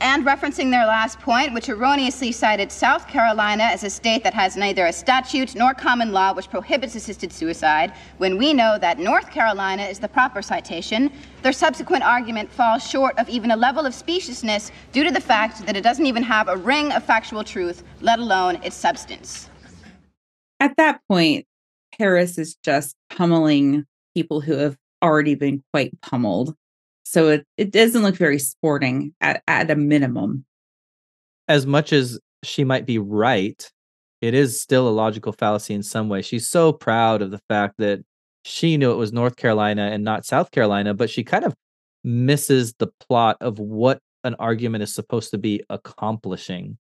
And referencing their last point, which erroneously cited South Carolina as a state that has neither a statute nor common law which prohibits assisted suicide, when we know that North Carolina is the proper citation, their subsequent argument falls short of even a level of speciousness due to the fact that it doesn't even have a ring of factual truth, let alone its substance. At that point, Paris is just pummeling people who have already been quite pummeled. So it, it doesn't look very sporting at, at a minimum. As much as she might be right, it is still a logical fallacy in some way. She's so proud of the fact that she knew it was North Carolina and not South Carolina, but she kind of misses the plot of what an argument is supposed to be accomplishing.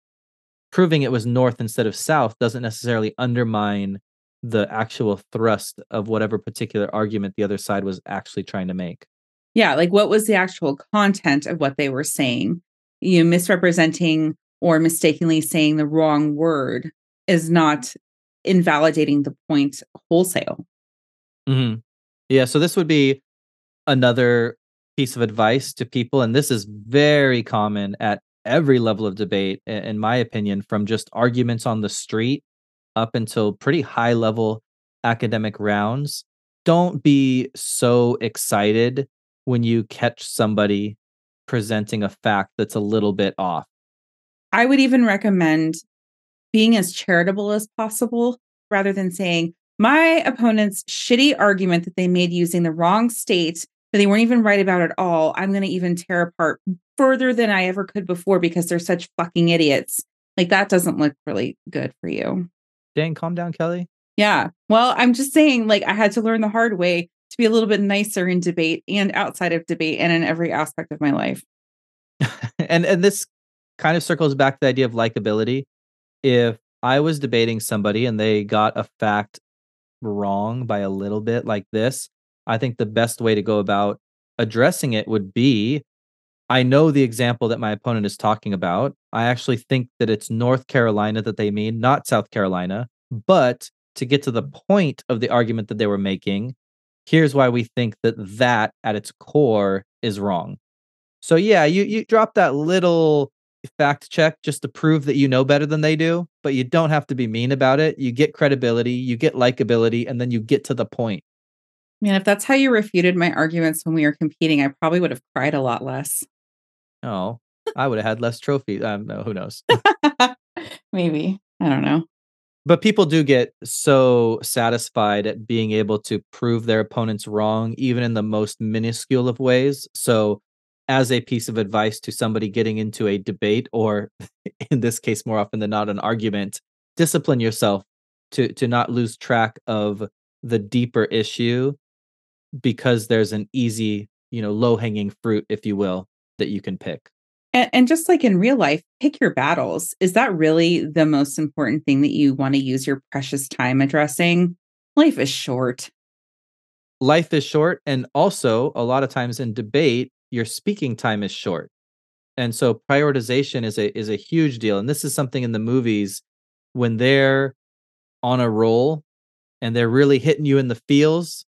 Proving it was North instead of South doesn't necessarily undermine the actual thrust of whatever particular argument the other side was actually trying to make. Yeah, like what was the actual content of what they were saying? You know, misrepresenting or mistakenly saying the wrong word is not invalidating the point wholesale. Mm-hmm. Yeah, so this would be another piece of advice to people, and this is very common at every level of debate, in my opinion, from just arguments on the street up until pretty high-level academic rounds. Don't be so excited when you catch somebody presenting a fact that's a little bit off. I would even recommend being as charitable as possible rather than saying, my opponent's shitty argument that they made using the wrong state that they weren't even right about at all, I'm going to even tear apart further than I ever could before because they're such fucking idiots. Like, that doesn't look really good for you. Dang, calm down, Kelly. Yeah. Well, I'm just saying, like, I had to learn the hard way to be a little bit nicer in debate and outside of debate and in every aspect of my life. and and this kind of circles back to the idea of likability. If I was debating somebody and they got a fact wrong by a little bit like this, I think the best way to go about addressing it would be, I know the example that my opponent is talking about. I actually think that it's North Carolina that they mean, not South Carolina. But to get to the point of the argument that they were making, here's why we think that that at its core is wrong. So yeah, you, you drop that little fact check just to prove that you know better than they do, but you don't have to be mean about it. You get credibility, you get likability, and then you get to the point. I mean, if that's how you refuted my arguments when we were competing, I probably would have cried a lot less. Oh, I would have had less trophies. Um, no, who knows? Maybe. I don't know. But people do get so satisfied at being able to prove their opponents wrong, even in the most minuscule of ways. So as a piece of advice to somebody getting into a debate, or in this case, more often than not, an argument, discipline yourself to, to not lose track of the deeper issue, because there's an easy, you know, low-hanging fruit, if you will, that you can pick. And, and just like in real life, pick your battles. Is that really the most important thing that you want to use your precious time addressing? Life is short. Life is short. And also, a lot of times in debate, your speaking time is short. And so prioritization is a is a huge deal. And this is something in the movies when they're on a roll and they're really hitting you in the feels,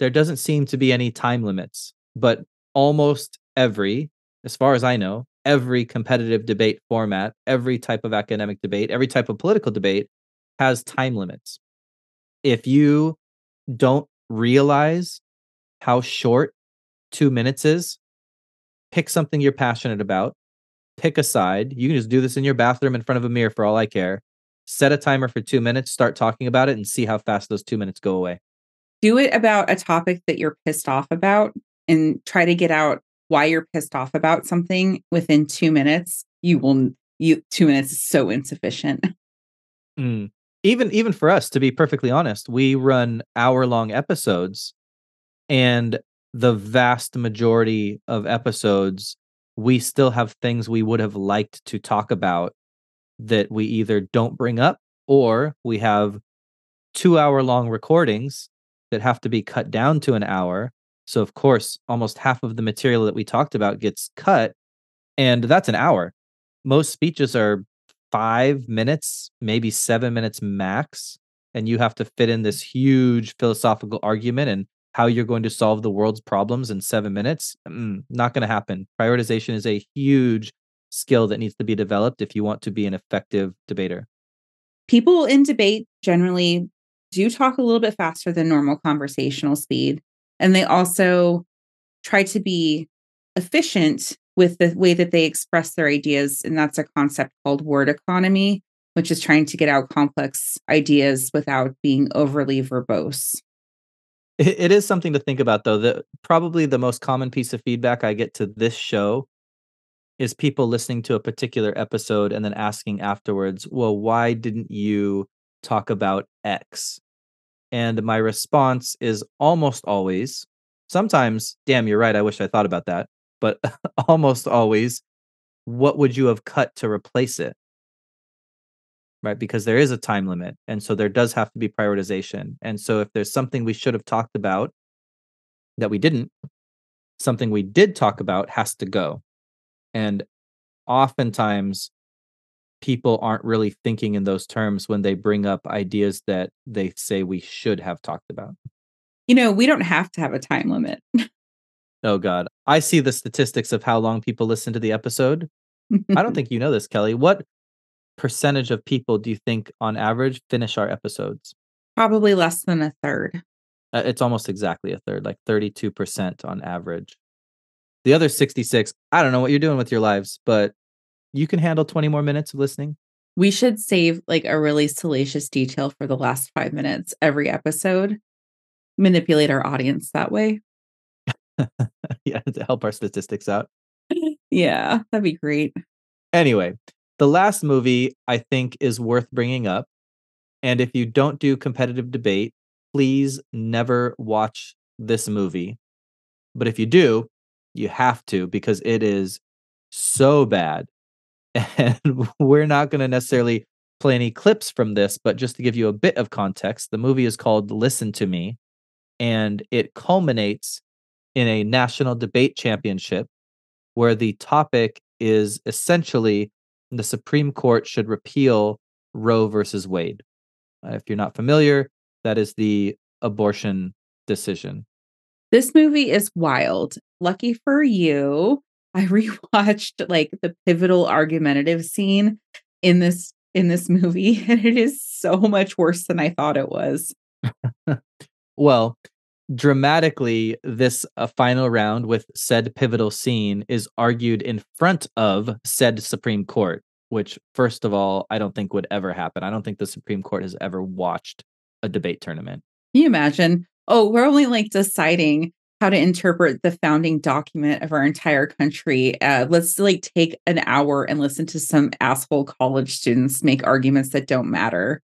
there doesn't seem to be any time limits. But almost every, as far as I know, every competitive debate format, every type of academic debate, every type of political debate has time limits. If you don't realize how short two minutes is, pick something you're passionate about, pick a side. You can just do this in your bathroom in front of a mirror for all I care. set a timer for two minutes, start talking about it, and see how fast those two minutes go away. Do it about a topic that you're pissed off about and try to get out why you're pissed off about something within two minutes. You will, you two minutes is so insufficient. Mm. Even, even for us, to be perfectly honest, we run hour long episodes, and the vast majority of episodes, we still have things we would have liked to talk about that we either don't bring up, or we have two hour long recordings that have to be cut down to an hour. So of course, almost half of the material that we talked about gets cut, and that's an hour. Most speeches are five minutes, maybe seven minutes max. And you have to fit in this huge philosophical argument and how you're going to solve the world's problems in seven minutes. Mm, not going to happen. Prioritization is a huge skill that needs to be developed if you want to be an effective debater. People in debate generally do talk a little bit faster than normal conversational speed. And they also try to be efficient with the way that they express their ideas. And that's a concept called word economy, which is trying to get out complex ideas without being overly verbose. It is something to think about, though. The, probably the most common piece of feedback I get to this show is people listening to a particular episode and then asking afterwards, well, why didn't you talk about X? And my response is almost always, sometimes, damn, you're right, I wish I thought about that, but almost always, what would you have cut to replace it? Right? Because there is a time limit. And so there does have to be prioritization. And so if there's something we should have talked about that we didn't, something we did talk about has to go. And oftentimes, people aren't really thinking in those terms when they bring up ideas that they say we should have talked about. You know, we don't have to have a time limit. Oh, God. I see the statistics of how long people listen to the episode. I don't think you know this, Kelly. What percentage of people do you think, on average, finish our episodes? Probably less than a third. Uh, it's almost exactly a third, like thirty-two percent on average. The other sixty-six, I don't know what you're doing with your lives, but you can handle twenty more minutes of listening. We should save like a really salacious detail for the last five minutes every episode. Manipulate our audience that way. Yeah, to help our statistics out. Yeah, that'd be great. Anyway, the last movie I think is worth bringing up. And if you don't do competitive debate, please never watch this movie. But if you do, you have to, because it is so bad. And we're not going to necessarily play any clips from this, but just to give you a bit of context, the movie is called Listen to Me, and it culminates in a national debate championship where the topic is essentially the Supreme Court should repeal Roe versus Wade. Uh, if you're not familiar, that is the abortion decision. This movie is wild. Lucky for you, I rewatched like the pivotal argumentative scene in this in this movie, and it is so much worse than I thought it was. Well, dramatically, this uh, final round with said pivotal scene is argued in front of said Supreme Court, which, first of all, I don't think would ever happen. I don't think the Supreme Court has ever watched a debate tournament. Can you imagine? Oh, we're only like deciding how to interpret the founding document of our entire country. Uh, let's like take an hour and listen to some asshole college students make arguments that don't matter.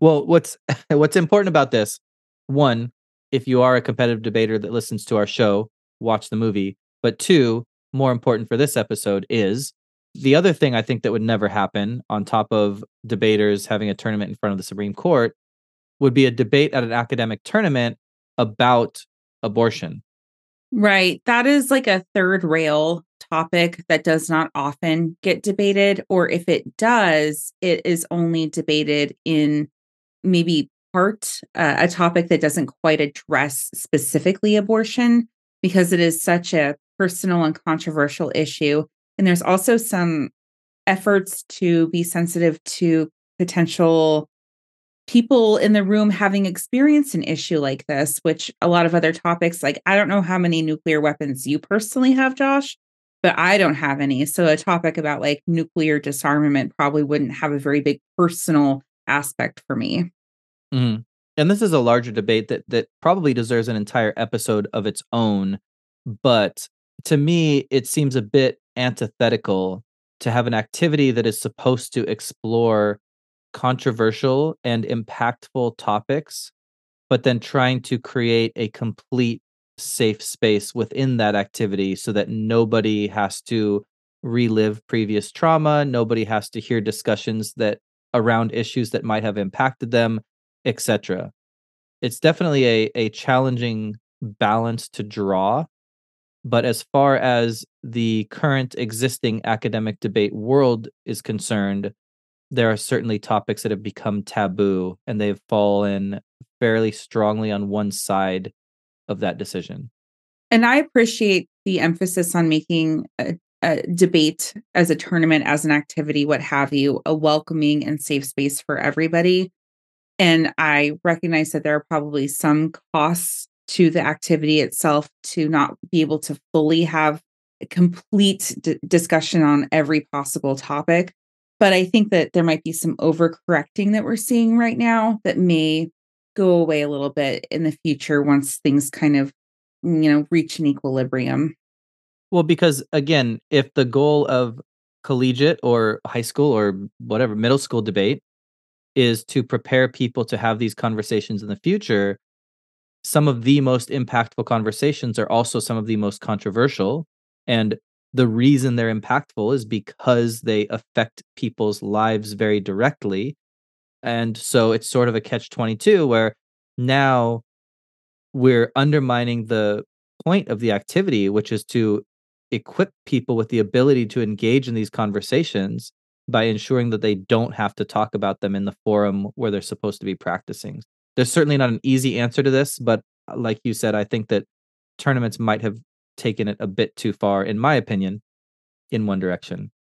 Well, what's what's important about this? One, if you are a competitive debater that listens to our show, watch the movie. But two, more important for this episode is the other thing I think that would never happen on top of debaters having a tournament in front of the Supreme Court would be a debate at an academic tournament about abortion. Right. That is like a third rail topic that does not often get debated, or if it does, it is only debated in maybe part, uh, a topic that doesn't quite address specifically abortion, because it is such a personal and controversial issue. And there's also some efforts to be sensitive to potential people in the room having experienced an issue like this, which a lot of other topics, like I don't know how many nuclear weapons you personally have, Josh, but I don't have any. So a topic about like nuclear disarmament probably wouldn't have a very big personal aspect for me. Mm-hmm. And this is a larger debate that that probably deserves an entire episode of its own. But to me, it seems a bit antithetical to have an activity that is supposed to explore controversial and impactful topics, but then trying to create a complete safe space within that activity so that nobody has to relive previous trauma, nobody has to hear discussions that around issues that might have impacted them, et cetera. It's definitely a, a challenging balance to draw. But as far as the current existing academic debate world is concerned, there are certainly topics that have become taboo, and they've fallen fairly strongly on one side of that decision. And I appreciate the emphasis on making a, a debate as a tournament, as an activity, what have you, a welcoming and safe space for everybody. And I recognize that there are probably some costs to the activity itself to not be able to fully have a complete d- discussion on every possible topic. But I think that there might be some overcorrecting that we're seeing right now that may go away a little bit in the future once things kind of, you know, reach an equilibrium. Well, because again, if the goal of collegiate or high school or whatever middle school debate is to prepare people to have these conversations in the future, some of the most impactful conversations are also some of the most controversial. And the reason they're impactful is because they affect people's lives very directly. And so it's sort of a catch twenty-two where now we're undermining the point of the activity, which is to equip people with the ability to engage in these conversations by ensuring that they don't have to talk about them in the forum where they're supposed to be practicing. There's certainly not an easy answer to this, but like you said, I think that tournaments might have taken it a bit too far, in my opinion, in one direction.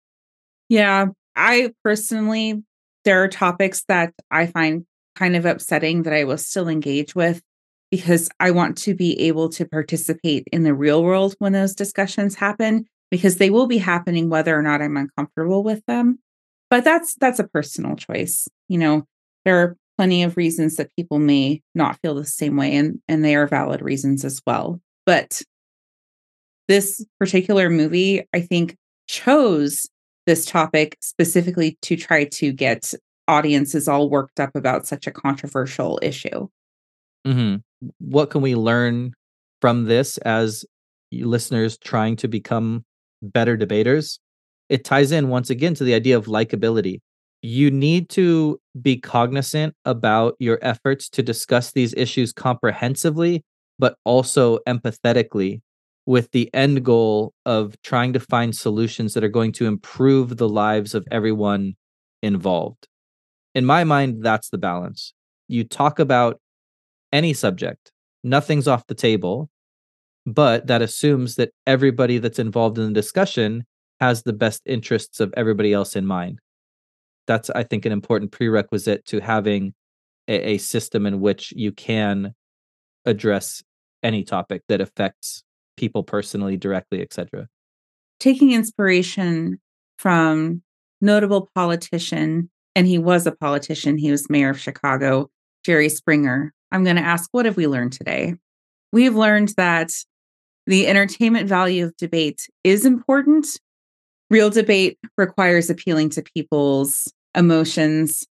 Yeah, I personally, there are topics that I find kind of upsetting that I will still engage with because I want to be able to participate in the real world when those discussions happen, because they will be happening whether or not I'm uncomfortable with them. But that's that's a personal choice. You know, there are plenty of reasons that people may not feel the same way, and, and they are valid reasons as well. But this particular movie, I think, chose this topic specifically to try to get audiences all worked up about such a controversial issue. Mm-hmm. What can we learn from this as listeners trying to become better debaters? It ties in once again to the idea of likability. You need to be cognizant about your efforts to discuss these issues comprehensively, but also empathetically, with the end goal of trying to find solutions that are going to improve the lives of everyone involved. In my mind, that's the balance. You talk about any subject, nothing's off the table, but that assumes that everybody that's involved in the discussion has the best interests of everybody else in mind. That's, I think, an important prerequisite to having a, a system in which you can address any topic that affects people personally, directly, et cetera. Taking inspiration from notable politician, and he was a politician, he was mayor of Chicago, Jerry Springer, I'm going to ask, what have we learned today? We've learned that the entertainment value of debate is important. Real debate requires appealing to people's emotions,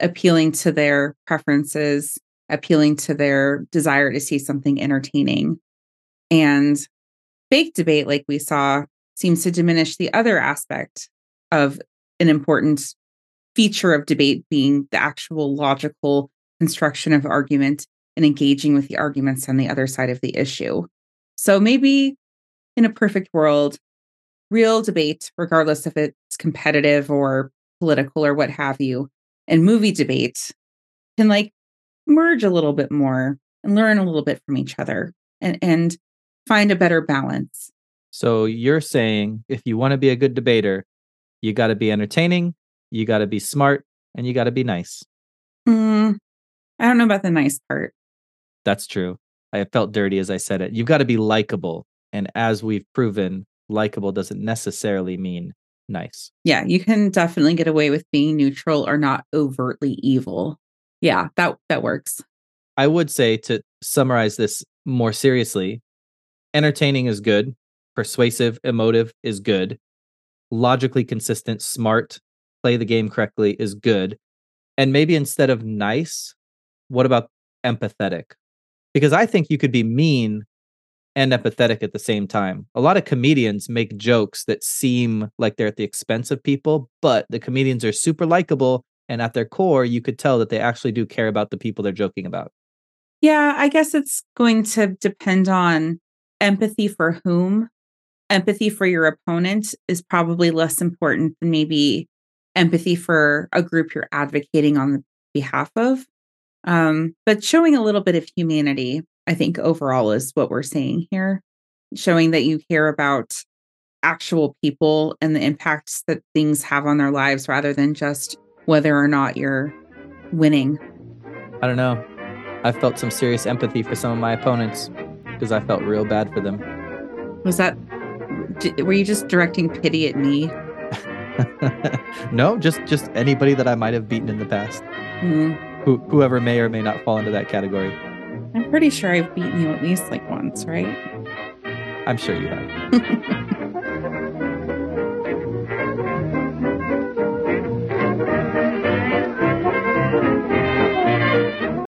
appealing to their preferences, appealing to their desire to see something entertaining. And fake debate, like we saw, seems to diminish the other aspect of an important feature of debate, being the actual logical construction of argument and engaging with the arguments on the other side of the issue. So maybe in a perfect world, real debate, regardless if it's competitive or political or what have you, and movie debate can like merge a little bit more and learn a little bit from each other and, and find a better balance. So you're saying if you want to be a good debater, you got to be entertaining, you got to be smart, and you got to be nice. Mm, I don't know about the nice part. That's true. I felt dirty as I said it. You've got to be likable. And as we've proven, likable doesn't necessarily mean nice. Yeah, you can definitely get away with being neutral or not overtly evil. Yeah, that that works. I would say, to summarize this more seriously, entertaining is good. Persuasive, emotive is good. Logically consistent, smart, play the game correctly is good. And maybe instead of nice, what about empathetic? Because I think you could be mean and empathetic at the same time. A lot of comedians make jokes that seem like they're at the expense of people, but the comedians are super likable. And at their core, you could tell that they actually do care about the people they're joking about. Yeah, I guess it's going to depend on empathy for whom. Empathy for your opponent is probably less important than maybe empathy for a group you're advocating on behalf of. Um, but showing a little bit of humanity, I think overall is what we're saying here. Showing that you care about actual people and the impacts that things have on their lives rather than just whether or not you're winning. I don't know. I felt some serious empathy for some of my opponents because I felt real bad for them. Was that, were you just directing pity at me? No, just just anybody that I might have beaten in the past. Mm-hmm. Who, whoever may or may not fall into that category. I'm pretty sure I've beaten you at least like once, right? I'm sure you have.